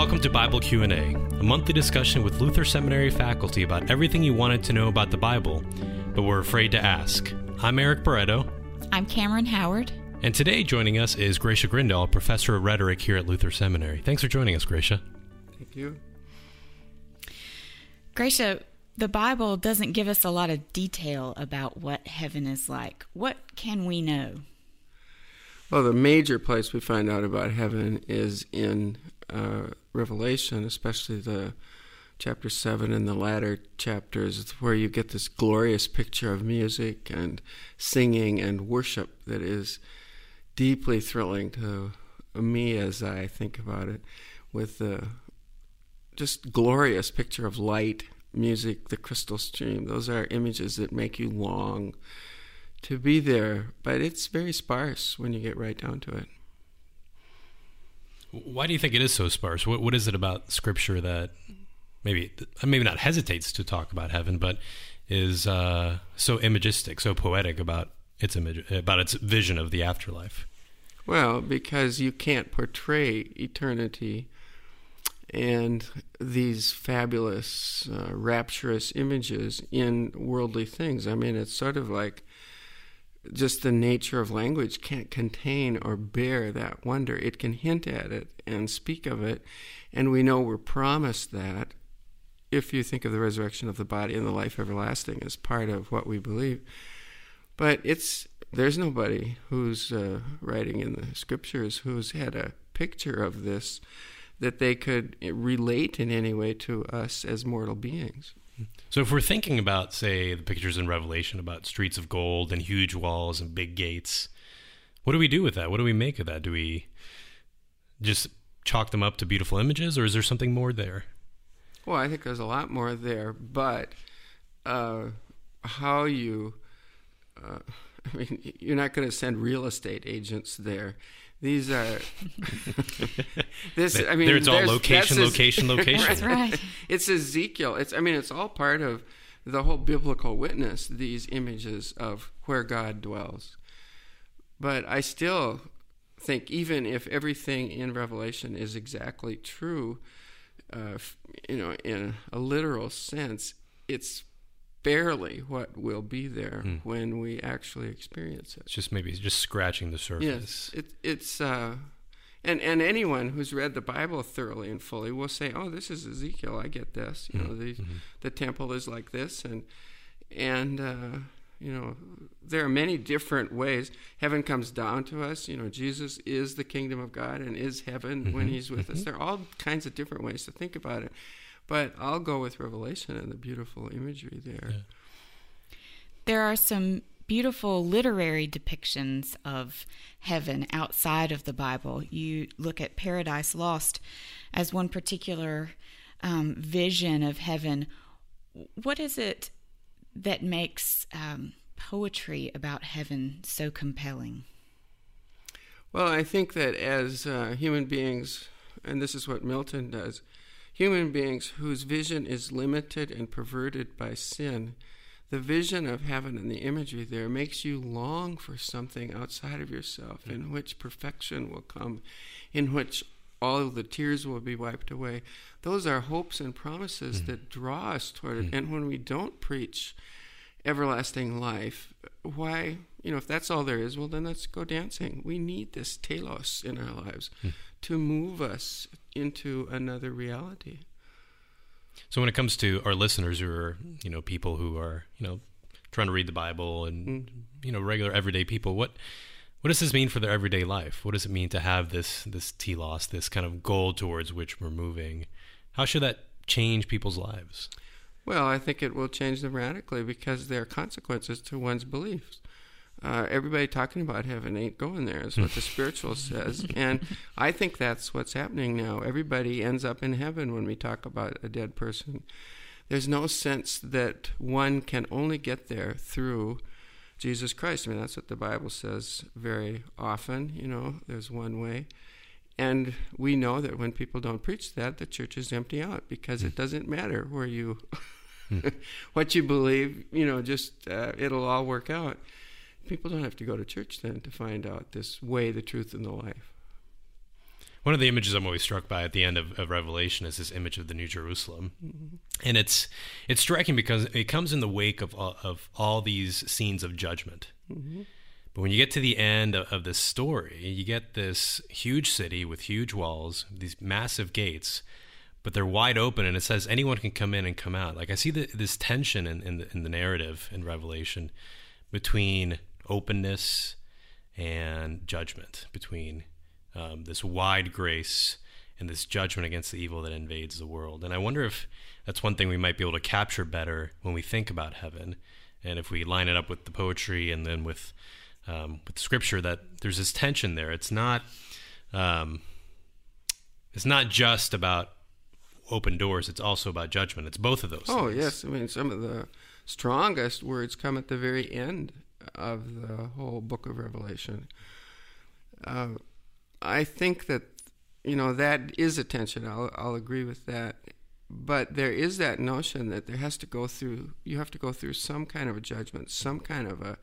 Welcome to Bible Q&A, a monthly discussion with Luther Seminary faculty about everything you wanted to know about the Bible, but were afraid to ask. I'm Eric Barreto. I'm Cameron Howard. And today joining us is Gracia Grindel, professor of rhetoric here at Luther Seminary. Thanks for joining us, Gracia. Thank you. Gracia, the Bible doesn't give us a lot of detail about what heaven is like. What can we know? Well, the major place we find out about heaven is in Revelation, especially the chapter 7 and the latter chapters, where you get this glorious picture of music and singing and worship that is deeply thrilling to me as I think about it, with the just glorious picture of light, music, the crystal stream. Those are images that make you long to be there, but it's very sparse when you get right down to it. Why do you think it is so sparse? What is it about Scripture that maybe not hesitates to talk about heaven, but is so imagistic, so poetic about its image, about its vision of the afterlife? Well, because you can't portray eternity and these fabulous, rapturous images in worldly things. I mean, it's sort of like just the nature of language can't contain or bear that wonder. It can hint at it and speak of it, and we know we're promised that if you think of the resurrection of the body and the life everlasting as part of what we believe. But there's nobody who's writing in the Scriptures who's had a picture of this that they could relate in any way to us as mortal beings. So if we're thinking about, say, the pictures in Revelation about streets of gold and huge walls and big gates, what do we do with that? What do we make of that? Do we just chalk them up to beautiful images, or is there something more there? Well, I think there's a lot more there, but how you... I mean, you're not going to send real estate agents there. These are... I mean, there's all location. That's right. It's Ezekiel. It's all part of the whole biblical witness, these images of where God dwells. But I still think, even if everything in Revelation is exactly true, in a literal sense, it's barely what will be there when we actually experience it. It's just scratching the surface. Yes, it's anyone who's read the Bible thoroughly and fully will say, "Oh, this is Ezekiel. I get this. You know, the temple is like this, and you know, there are many different ways heaven comes down to us. You know, Jesus is the kingdom of God and is heaven when He's with us. There are all kinds of different ways to think about it." But I'll go with Revelation and the beautiful imagery there. Yeah. There are some beautiful literary depictions of heaven outside of the Bible. You look at Paradise Lost as one particular vision of heaven. What is it that makes poetry about heaven so compelling? Well, I think that as human beings, and this is what Milton does, human beings whose vision is limited and perverted by sin, the vision of heaven and the imagery there makes you long for something outside of yourself, in which perfection will come, in which all of the tears will be wiped away. Those are hopes and promises that draw us toward it. And when we don't preach everlasting life, why, if that's all there is, well, then let's go dancing. We need this telos in our lives to move us into another reality. So when it comes to our listeners who are, people who are, trying to read the Bible and, regular everyday people, what does this mean for their everyday life? What does it mean to have this telos, this kind of goal towards which we're moving? How should that change people's lives? Well, I think it will change them radically because there are consequences to one's beliefs. Everybody talking about heaven ain't going there, is what the spiritual says. And I think that's what's happening now. Everybody ends up in heaven when we talk about a dead person. There's no sense that one can only get there through Jesus Christ. I mean, that's what the Bible says very often, there's one way. And we know that when people don't preach that, the churches empty out because it doesn't matter where you, what you believe, it'll all work out. People don't have to go to church then to find out this way, the truth, and the life. one of the images I'm always struck by at the end of Revelation is this image of the New Jerusalem. Mm-hmm. And it's striking because it comes in the wake of all these scenes of judgment. Mm-hmm. But when you get to the end of this story, you get this huge city with huge walls, these massive gates, but they're wide open, and it says anyone can come in and come out. Like, I see this tension in the narrative in Revelation between openness and judgment, between this wide grace and this judgment against the evil that invades the world. And I wonder if that's one thing we might be able to capture better when we think about heaven, and if we line it up with the poetry and then with Scripture, that there's this tension there. It's not just about open doors. It's also about judgment. It's both of those things. Oh, yes. I mean, some of the strongest words come at the very end of the whole book of Revelation. I think that, that is a tension. I'll agree with that. But there is that notion that you have to go through some kind of a judgment, some kind of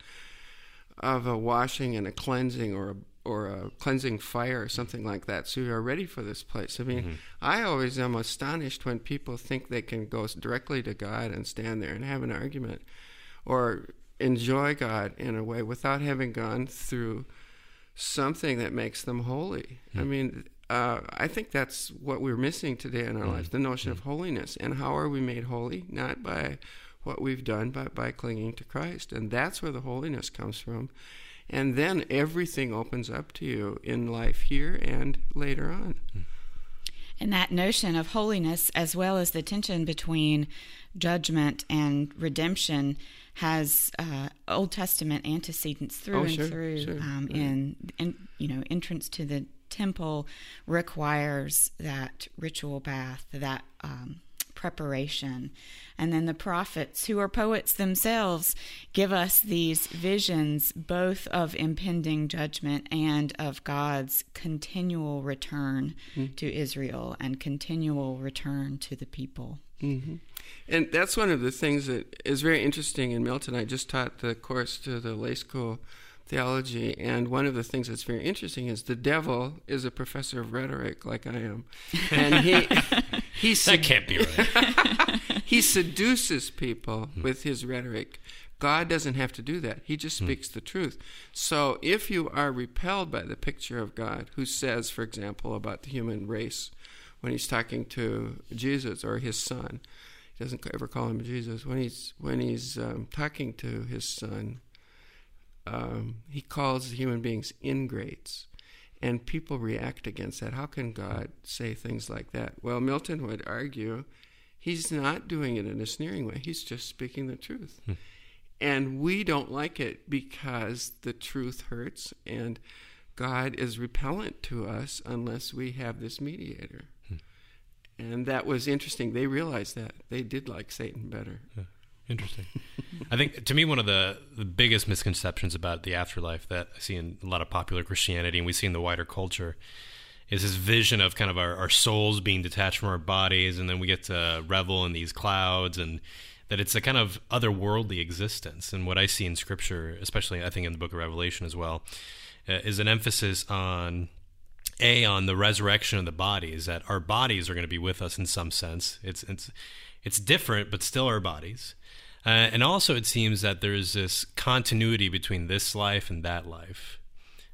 a washing and a cleansing or a cleansing fire or something like that, so you're ready for this place. I mean, mm-hmm. I always am astonished when people think they can go directly to God and stand there and have an argument or enjoy God in a way without having gone through something that makes them holy. Mm-hmm. I mean, I think that's what we're missing today in our mm-hmm. lives, the notion mm-hmm. of holiness. And how are we made holy? Not by what we've done, but by clinging to Christ. And that's where the holiness comes from. And then everything opens up to you in life here and later on. And that notion of holiness, as well as the tension between judgment and redemption, has Old Testament antecedents through through. Right. Entrance to the temple requires that ritual bath, that preparation. And then the prophets, who are poets themselves, give us these visions both of impending judgment and of God's continual return mm-hmm. to Israel and continual return to the people. Mm-hmm. And that's one of the things that is very interesting in Milton. I just taught the course to the lay school theology, and one of the things that's very interesting is the devil is a professor of rhetoric like I am, and that can't be right. He seduces people mm-hmm. with his rhetoric. God doesn't have to do that. He just speaks mm-hmm. the truth. So if you are repelled by the picture of God, who says, for example, about the human race when he's talking to Jesus or his son, he doesn't ever call him Jesus, when he's talking to his son, he calls human beings ingrates, and people react against that. How can God say things like that? Well, Milton would argue he's not doing it in a sneering way. He's just speaking the truth. And we don't like it because the truth hurts, and God is repellent to us unless we have this mediator. And that was interesting. They realized that. They did like Satan better. Yeah. Interesting. I think, to me, one of the biggest misconceptions about the afterlife that I see in a lot of popular Christianity, and we see in the wider culture, is this vision of kind of our souls being detached from our bodies, and then we get to revel in these clouds, and that it's a kind of otherworldly existence. And what I see in Scripture, especially I think in the book of Revelation as well, is an emphasis on the resurrection of the bodies, that our bodies are going to be with us in some sense. It's different, but still our bodies. And also it seems that there is this continuity between this life and that life,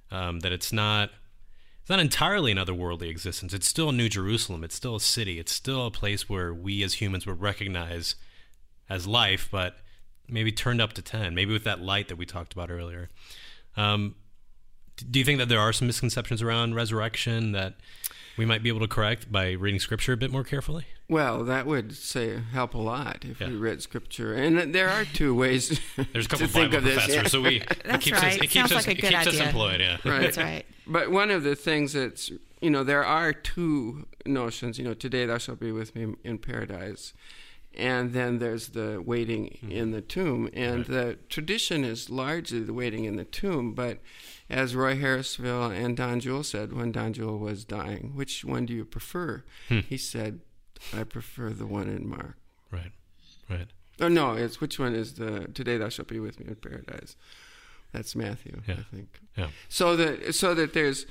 that it's not entirely an otherworldly existence. It's still New Jerusalem. It's still a city. It's still a place where we as humans would recognize as life, but maybe turned up to 10, maybe with that light that we talked about earlier. Do you think that there are some misconceptions around resurrection that we might be able to correct by reading Scripture a bit more carefully? Well, that would help a lot if we read Scripture. And there are two ways. There's a couple of Bible professors, yeah. So it keeps us employed. Yeah, right. That's right. But one of the things that's there are two notions. Today thou shalt be with me in paradise, and then there's the waiting mm-hmm. in the tomb. And right. The tradition is largely the waiting in the tomb, but as Roy Harrisville and Don Jewell said when Don Jewell was dying, which one do you prefer? He said, I prefer the one in Mark. Right. Oh, no, it's which one is today thou shalt be with me in paradise. That's Matthew, yeah. I think. Yeah. So that there's,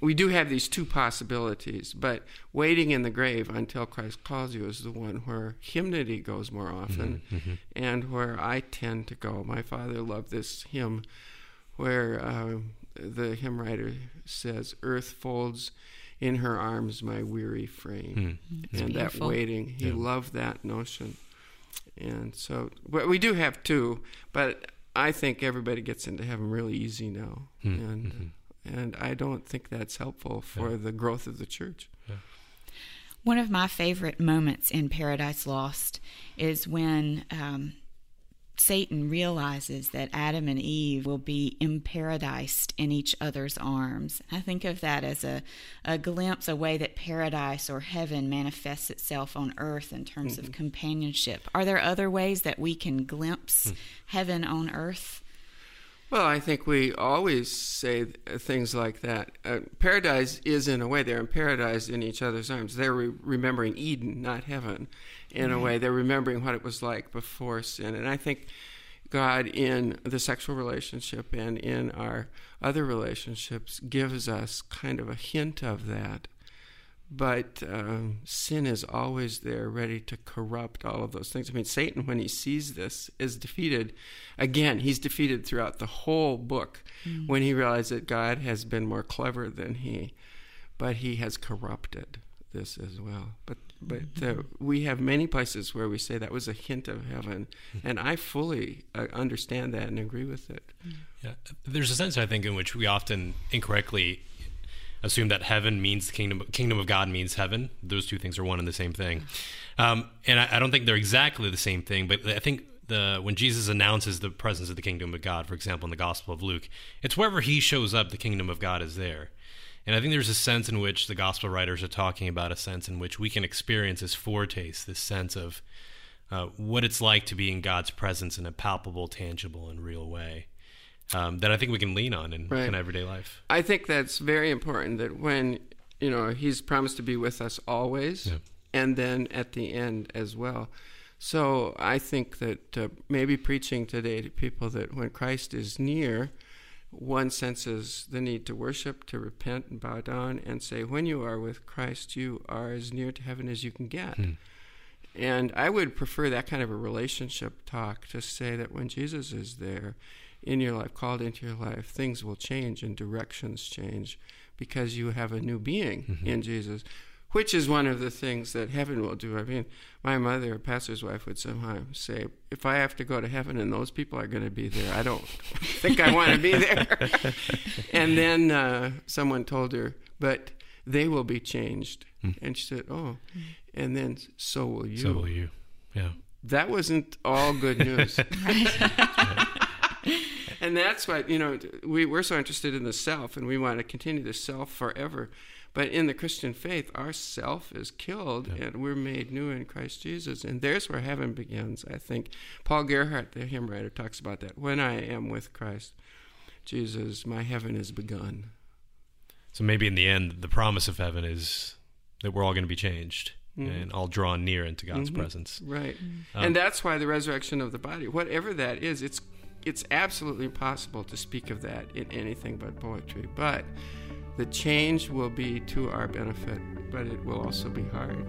we do have these two possibilities, but waiting in the grave until Christ calls you is the one where hymnody goes more often, mm-hmm. and where I tend to go. My father loved this hymn where the hymn writer says, "Earth folds in her arms my weary frame." Mm-hmm. And beautiful. That waiting, he loved that notion. And so we do have two, but I think everybody gets into heaven really easy now. Mm-hmm. And I don't think that's helpful for the growth of the church. Yeah. One of my favorite moments in Paradise Lost is when Satan realizes that Adam and Eve will be imparadised in each other's arms. I think of that as a glimpse, a way that paradise or heaven manifests itself on earth in terms mm-hmm. of companionship. Are there other ways that we can glimpse heaven on earth? Well, I think we always say things like that. Paradise is, in a way, they're in paradise in each other's arms. They're remembering Eden, not heaven. In a way, they're remembering what it was like before sin. And I think God, in the sexual relationship and in our other relationships, gives us kind of a hint of that. But sin is always there, ready to corrupt all of those things. I mean, Satan, when he sees this, is defeated. Again, he's defeated throughout the whole book when he realizes that God has been more clever than he, but he has corrupted this as well. But we have many places where we say that was a hint of heaven, and I fully understand that and agree with it. Yeah, there's a sense, I think, in which we often incorrectly assume that heaven means the kingdom of God means heaven. Those two things are one and the same thing. And I don't think they're exactly the same thing, but I think when Jesus announces the presence of the kingdom of God, for example, in the Gospel of Luke, it's wherever he shows up, the kingdom of God is there. And I think there's a sense in which the gospel writers are talking about, a sense in which we can experience this foretaste, this sense of what it's like to be in God's presence in a palpable, tangible, and real way. That I think we can lean on in everyday life. I think that's very important, that when, he's promised to be with us always, and then at the end as well. So I think that maybe preaching today to people that when Christ is near, one senses the need to worship, to repent and bow down and say, when you are with Christ, you are as near to heaven as you can get. And I would prefer that kind of a relationship talk to say that when Jesus is there, in your life, called into your life, things will change and directions change because you have a new being in Jesus, which is one of the things that heaven will do. I mean, my mother, a pastor's wife, would sometimes say, if I have to go to heaven and those people are going to be there, I don't think I want to be there. And then someone told her, but they will be changed. And she said, oh, and then so will you. So will you, yeah. That wasn't all good news. And that's why, we're so interested in the self, and we want to continue the self forever. But in the Christian faith, our self is killed, and we're made new in Christ Jesus. And there's where heaven begins, I think. Paul Gerhardt, the hymn writer, talks about that. When I am with Christ Jesus, my heaven is begun. So maybe in the end, the promise of heaven is that we're all going to be changed. And all drawn near into God's presence. Right. And that's why the resurrection of the body, whatever that is, it's absolutely impossible to speak of that in anything but poetry. But the change will be to our benefit, but it will also be hard.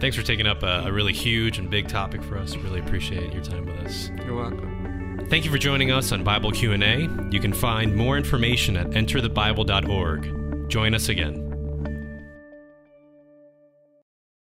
Thanks for taking up a really huge and big topic for us. Really appreciate your time with us. You're welcome. Thank you for joining us on Bible Q&A. You can find more information at EnterTheBible.org. Join us again.